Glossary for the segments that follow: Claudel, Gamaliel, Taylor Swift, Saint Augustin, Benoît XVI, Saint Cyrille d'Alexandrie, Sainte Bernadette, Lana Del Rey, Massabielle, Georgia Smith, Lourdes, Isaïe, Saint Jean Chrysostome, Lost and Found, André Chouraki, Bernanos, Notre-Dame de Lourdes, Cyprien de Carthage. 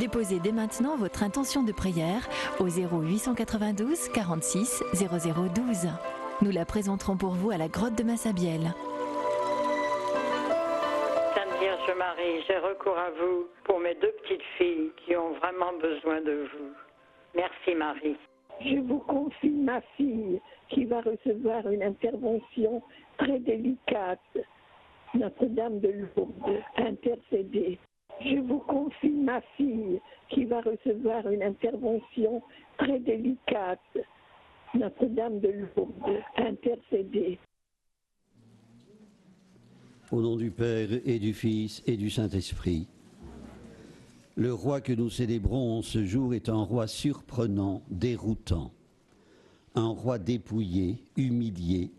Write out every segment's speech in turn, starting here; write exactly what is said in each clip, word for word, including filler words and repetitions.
Déposez dès maintenant votre intention de prière au zéro huit cent quatre-vingt-douze quarante-six zéro zéro douze. Nous la présenterons pour vous à la grotte de Massabielle. Sainte Vierge Marie, j'ai recours à vous pour mes deux petites filles qui ont vraiment besoin de vous. Merci Marie. Je vous confie ma fille qui va recevoir une intervention très délicate. Notre-Dame de Lourdes, intercédez. Je vous confie ma fille qui va recevoir une intervention très délicate. Notre-Dame de Lourdes, intercédez. Au nom du Père et du Fils et du Saint-Esprit, le roi que nous célébrons en ce jour est un roi surprenant, déroutant, un roi dépouillé, humilié,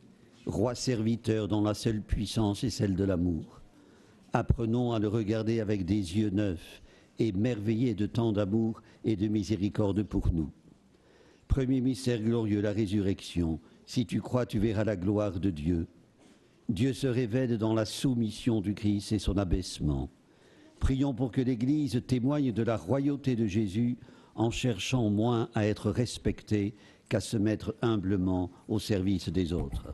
roi serviteur dont la seule puissance est celle de l'amour. Apprenons à le regarder avec des yeux neufs, émerveillés de tant d'amour et de miséricorde pour nous. Premier mystère glorieux, la résurrection. Si tu crois, tu verras la gloire de Dieu. Dieu se révèle dans la soumission du Christ et son abaissement. Prions pour que l'Église témoigne de la royauté de Jésus en cherchant moins à être respectée qu'à se mettre humblement au service des autres.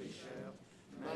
pécheurs,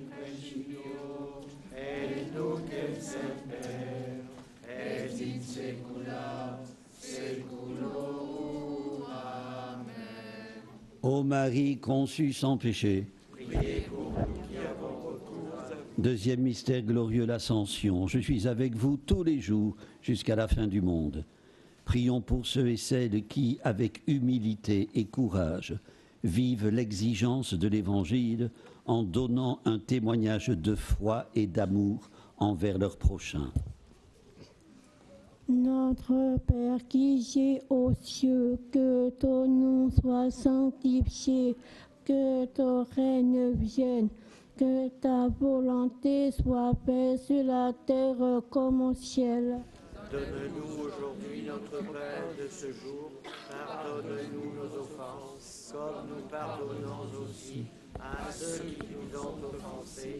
principio et nunc et semper et in saecula saeculorum. Amen. Ô Marie conçue sans péché, priez Deuxième mystère glorieux, l'ascension. Je suis avec vous tous les jours jusqu'à la fin du monde. Prions pour ceux et celles qui, avec humilité et courage, vivent l'exigence de l'Évangile en donnant un témoignage de foi et d'amour envers leur prochain. Notre Père qui es aux cieux, que ton nom soit sanctifié, que ton règne vienne, que ta volonté soit faite sur la terre comme au ciel. Donne-nous aujourd'hui notre pain de ce jour, pardonne-nous nos offenses, comme nous pardonnons aussi à ceux qui nous ont offensés,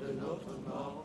de notre mort.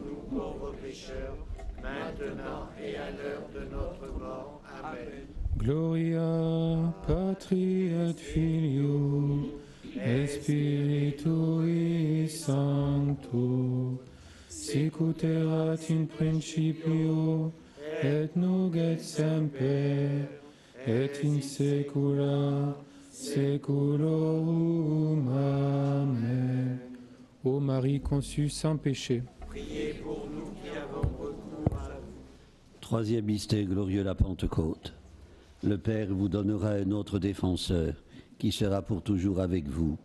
nous pauvres pécheurs, maintenant et à l'heure de notre mort. Amen. Gloria Patri et Filio et Spiritui Sancto, sic ut erat in principio et nunc et semper et in saecula saeculorum. Amen. Ô Marie conçue sans péché, priez pour nous qui avons recours à vous. Troisième mystère glorieux, la Pentecôte. Le Père vous donnera un autre défenseur qui sera pour toujours avec vous.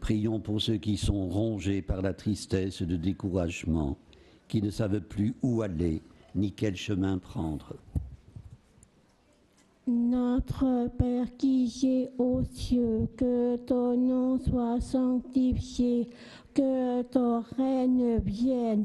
Prions pour ceux qui sont rongés par la tristesse de découragement, qui ne savent plus où aller ni quel chemin prendre. Notre Père qui es aux cieux, que ton nom soit sanctifié, que ton règne vienne,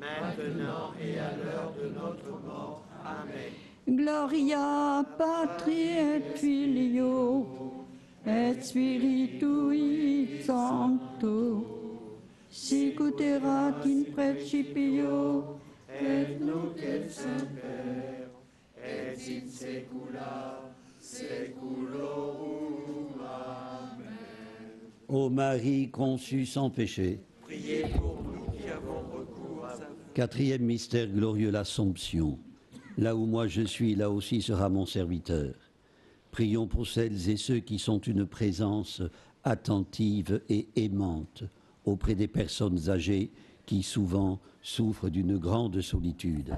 maintenant et à l'heure de notre mort. Amen. Je vous salue, Marie, pleine de grâce. Le Seigneur est avec vous. Vous êtes bénie entre toutes les femmes, et Jésus, le fruit de vos entrailles, est béni. Sainte Marie, Mère de Dieu, priez pour nous pauvres pécheurs, maintenant et à l'heure de notre mort. Amen. Gloria patri et filio et spiritui sancto, sic ut erat in principio et nunc et semper et in saecula saeculorum. Ô Marie conçue sans péché, priez pour nous qui avons recours à vous. Quatrième mystère glorieux, l'Assomption. Là où moi je suis, là aussi sera mon serviteur. Prions pour celles et ceux qui sont une présence attentive et aimante auprès des personnes âgées qui souvent souffrent d'une grande solitude.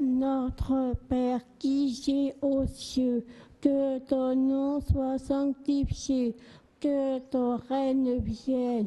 Notre Père qui est aux cieux, que ton nom soit sanctifié, que ton règne vienne,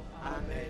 Amen.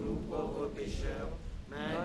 nous pauvres pécheurs,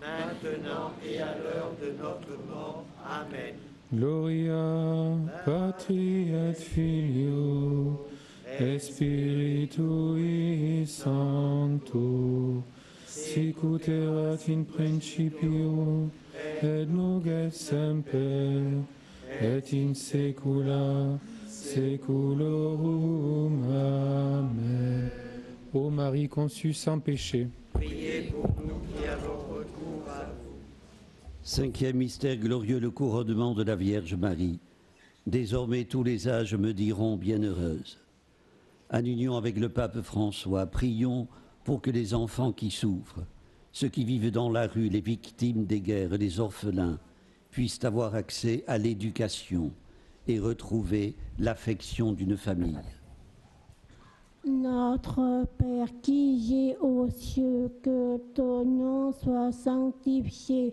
maintenant et à l'heure de notre mort. Amen. Gloria patri et filio et spiritui sancto, sicut erat in principio et nunc et semper et in saecula saeculorum. Amen. Ô Marie conçue sans péché, priez pour nous qui avons recours à vous. Cinquième mystère glorieux, le couronnement de la Vierge Marie. Désormais tous les âges me diront bienheureuse. En union avec le pape François, prions pour que les enfants qui souffrent, ceux qui vivent dans la rue, les victimes des guerres, les orphelins, puissent avoir accès à l'éducation et retrouver l'affection d'une famille. Notre Père qui es aux cieux, que ton nom soit sanctifié,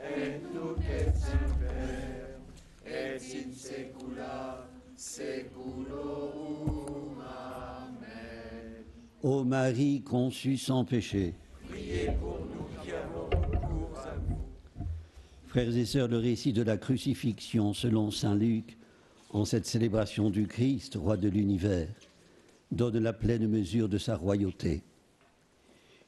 et nunc et semper, et in saecula saeculorum. Amen. Ô Marie conçue sans péché, priez pour nous qui avons recours à vous. Frères et sœurs, le récit de la crucifixion selon saint Luc, en cette célébration du Christ, roi de l'univers, donne la pleine mesure de sa royauté.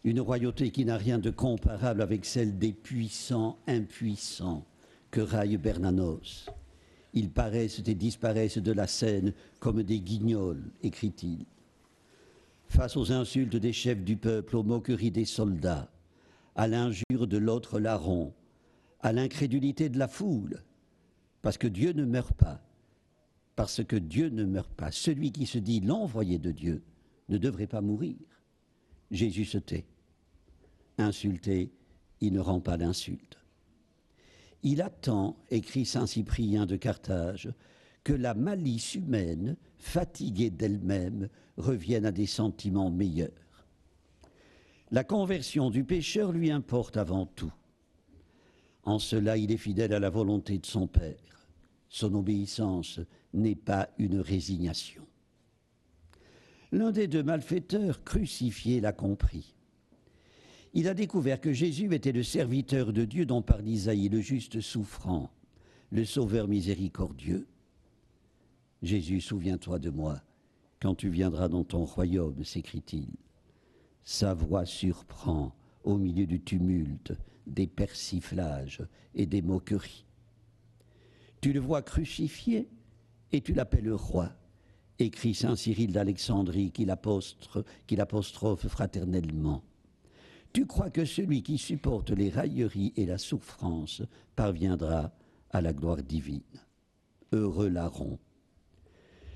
Une royauté qui n'a rien de comparable avec celle des puissants impuissants que raille Bernanos. Ils paraissent et disparaissent de la scène comme des guignols, écrit-il. Face aux insultes des chefs du peuple, aux moqueries des soldats, à l'injure de l'autre larron, à l'incrédulité de la foule, parce que Dieu ne meurt pas, parce que Dieu ne meurt pas, celui qui se dit l'envoyé de Dieu ne devrait pas mourir. Jésus se tait. Insulté, il ne rend pas d'insulte. Il attend, écrit saint Cyprien de Carthage, que la malice humaine, fatiguée d'elle-même, revienne à des sentiments meilleurs. La conversion du pécheur lui importe avant tout. En cela, il est fidèle à la volonté de son Père. Son obéissance n'est pas une résignation. L'un des deux malfaiteurs crucifiés l'a compris. Il a découvert que Jésus était le serviteur de Dieu dont parle Isaïe, le juste souffrant, le sauveur miséricordieux. « Jésus, souviens-toi de moi quand tu viendras dans ton royaume », s'écrie-t-il. Sa voix surprend au milieu du tumulte, des persiflages et des moqueries. Tu le vois crucifié et tu l'appelles roi, écrit saint Cyrille d'Alexandrie, qui l'apostrophe fraternellement. Tu crois que celui qui supporte les railleries et la souffrance parviendra à la gloire divine. Heureux larron.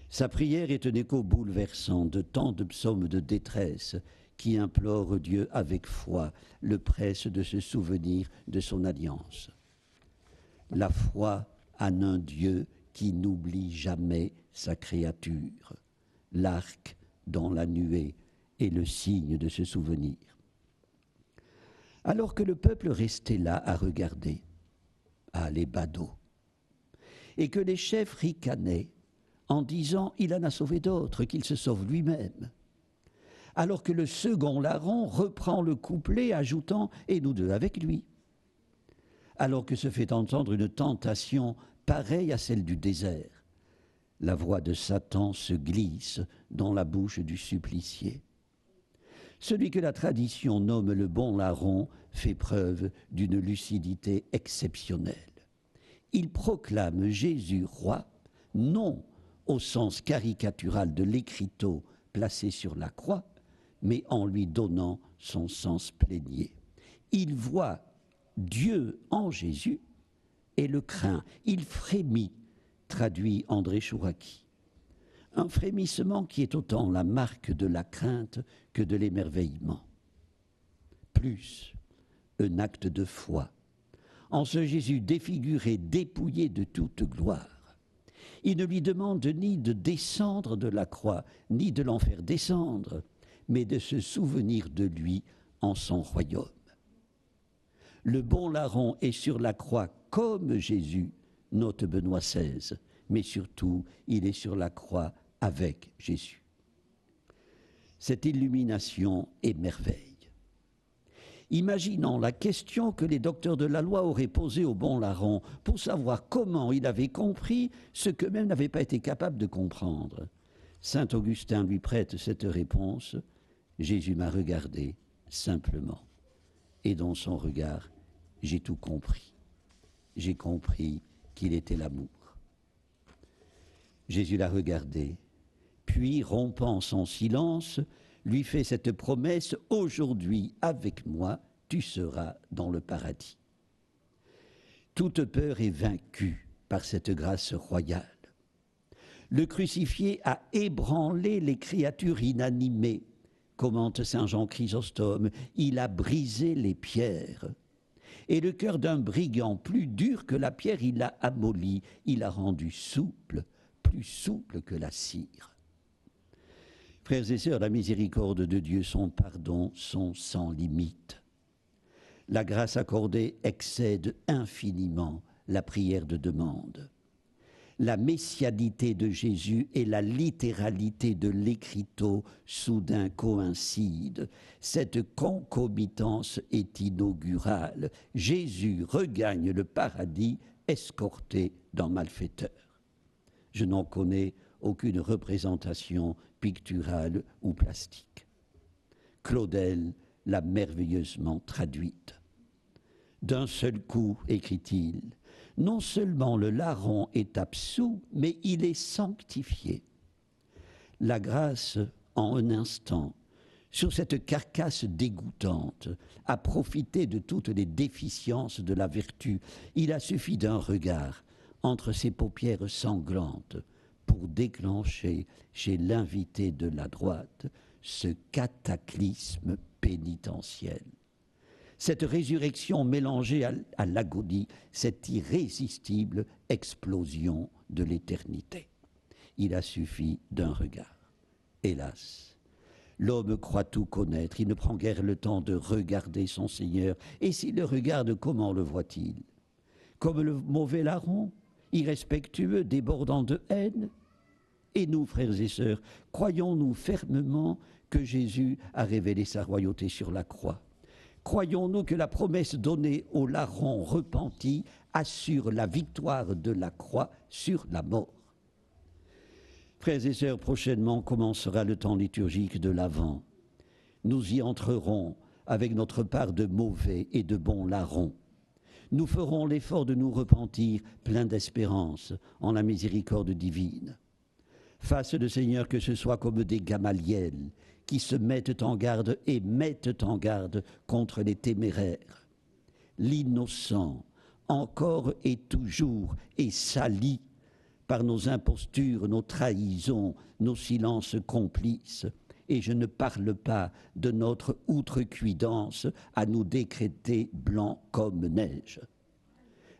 Sa prière est un écho bouleversant de tant de psaumes de détresse qui implorent Dieu avec foi, le presse de se souvenir de son alliance. La foi en un Dieu qui n'oublie jamais sa créature. L'arc dans la nuée est le signe de ce souvenir. Alors que le peuple restait là à regarder, à les badauds, et que les chefs ricanaient en disant « il en a sauvé d'autres, qu'il se sauve lui-même », alors que le second larron reprend le couplet ajoutant « et nous deux avec lui », alors que se fait entendre une tentation pareille à celle du désert, la voix de Satan se glisse dans la bouche du supplicié. Celui que la tradition nomme le bon larron fait preuve d'une lucidité exceptionnelle. Il proclame Jésus roi, non au sens caricatural de l'écriteau placé sur la croix, mais en lui donnant son sens plénier. Il voit Dieu en Jésus et le craint. Il frémit, traduit André Chouraki. un frémissement qui est autant la marque de la crainte que de l'émerveillement, plus un acte de foi en ce Jésus défiguré, dépouillé de toute gloire. Il ne lui demande ni de descendre de la croix, ni de l'en faire descendre, mais de se souvenir de lui en son royaume. Le bon larron est sur la croix comme Jésus, note Benoît seize, mais surtout, il est sur la croix avec Jésus. Cette illumination émerveille. Imaginons la question que les docteurs de la loi auraient posée au bon larron pour savoir comment il avait compris ce qu'eux-mêmes n'avaient pas été capables de comprendre. Saint Augustin lui prête cette réponse : Jésus m'a regardé simplement. Et dans son regard, j'ai tout compris. J'ai compris qu'il était l'amour. Jésus l'a regardé, puis, rompant son silence, lui fait cette promesse : aujourd'hui, avec moi, tu seras dans le paradis. Toute peur est vaincue par cette grâce royale. Le crucifié a ébranlé les créatures inanimées, commente Saint Jean Chrysostome. Il a brisé les pierres. Et le cœur d'un brigand, plus dur que la pierre, il l'a amolli, il l'a rendu souple, plus souple que la cire. Frères et sœurs, la miséricorde de Dieu, son pardon sont sans limite. La grâce accordée excède infiniment la prière de demande. La messianité de Jésus et la littéralité de l'écriteau soudain coïncident. Cette concomitance est inaugurale. Jésus regagne le paradis escorté d'un malfaiteur. Je n'en connais aucune représentation picturale ou plastique. Claudel l'a merveilleusement traduite. D'un seul coup, écrit-il, non seulement le larron est absous, mais il est sanctifié. La grâce, en un instant, sur cette carcasse dégoûtante, a profité de toutes les déficiences de la vertu. Il a suffi d'un regard entre ses paupières sanglantes pour déclencher chez l'invité de la droite ce cataclysme pénitentiel. Cette résurrection mélangée à l'agonie, cette irrésistible explosion de l'éternité. Il a suffi d'un regard. Hélas, l'homme croit tout connaître, il ne prend guère le temps de regarder son Seigneur. Et s'il le regarde, comment le voit-il? Comme le mauvais larron, irrespectueux, débordant de haine? Et nous, frères et sœurs, croyons-nous fermement que Jésus a révélé sa royauté sur la croix? Croyons-nous que la promesse donnée au larron repenti assure la victoire de la croix sur la mort? Frères et sœurs, prochainement commencera le temps liturgique de l'Avent. Nous y entrerons avec notre part de mauvais et de bons larrons. Nous ferons l'effort de nous repentir, plein d'espérance en la miséricorde divine. Fasse le Seigneur que ce soit comme des Gamaliels qui se mettent en garde et mettent en garde contre les téméraires. L'innocent, encore et toujours, est sali par nos impostures, nos trahisons, nos silences complices. Et je ne parle pas de notre outrecuidance à nous décréter blancs comme neige.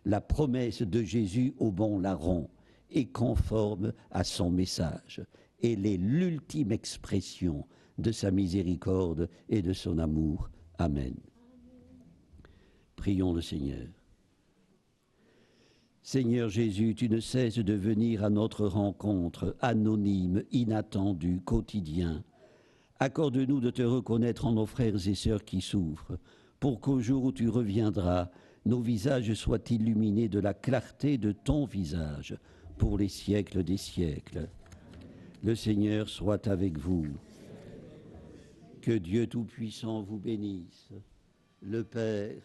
La promesse de Jésus au bon larron est conforme à son message. Elle est l'ultime expression de sa miséricorde et de son amour. Amen. Prions le Seigneur. Seigneur Jésus, tu ne cesses de venir à notre rencontre, anonyme, inattendue, quotidien. Accorde-nous de te reconnaître en nos frères et sœurs qui souffrent, pour qu'au jour où tu reviendras, nos visages soient illuminés de la clarté de ton visage, pour les siècles des siècles. Le Seigneur soit avec vous. Que Dieu Tout-Puissant vous bénisse, le Père,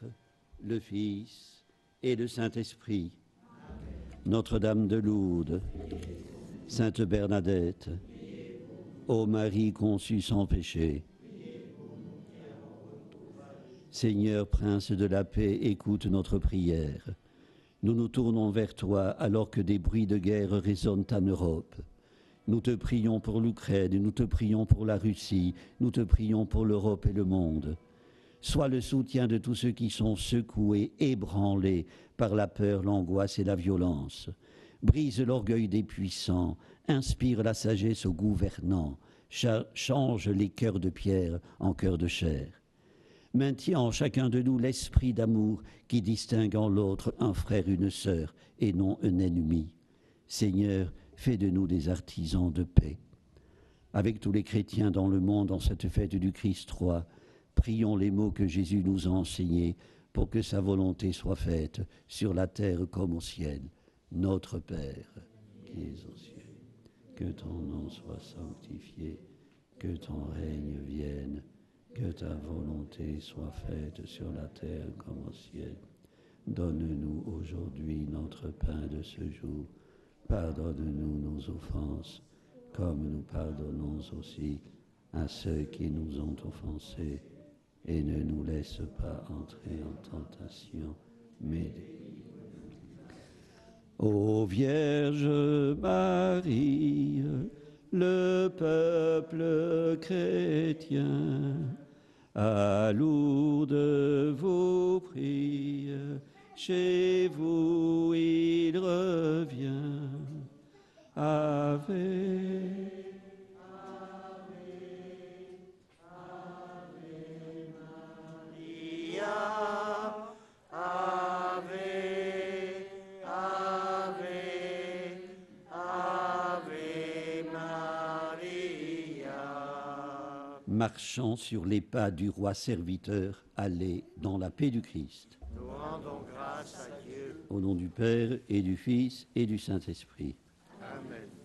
le Fils et le Saint-Esprit. Notre-Dame de Lourdes, Sainte Bernadette, ô Marie conçue sans péché, Seigneur, Prince de la paix, écoute notre prière. Nous nous tournons vers toi alors que des bruits de guerre résonnent en Europe. Nous te prions pour l'Ukraine, nous te prions pour la Russie, nous te prions pour l'Europe et le monde. Sois le soutien de tous ceux qui sont secoués, ébranlés par la peur, l'angoisse et la violence. Brise l'orgueil des puissants, inspire la sagesse aux gouvernants, change les cœurs de pierre en cœurs de chair. Maintiens en chacun de nous l'esprit d'amour qui distingue en l'autre un frère, une sœur et non un ennemi. Seigneur, fais de nous des artisans de paix. Avec tous les chrétiens dans le monde, en cette fête du Christ roi, prions les mots que Jésus nous a enseignés pour que sa volonté soit faite sur la terre comme au ciel. Notre Père, qui es aux cieux, que ton nom soit sanctifié, que ton règne vienne, que ta volonté soit faite sur la terre comme au ciel. Donne-nous aujourd'hui notre pain de ce jour. Pardonne-nous nos offenses, comme nous pardonnons aussi à ceux qui nous ont offensés. Et ne nous laisse pas entrer en tentation, mais ô Vierge Marie, le peuple chrétien, à Lourdes vous prie, chez vous il revient. Ave, Ave, Ave Maria. Marchant sur les pas du roi serviteur, allez dans la paix du Christ. Nous rendons grâce à Dieu. Au nom du Père et du Fils et du Saint-Esprit. Amen.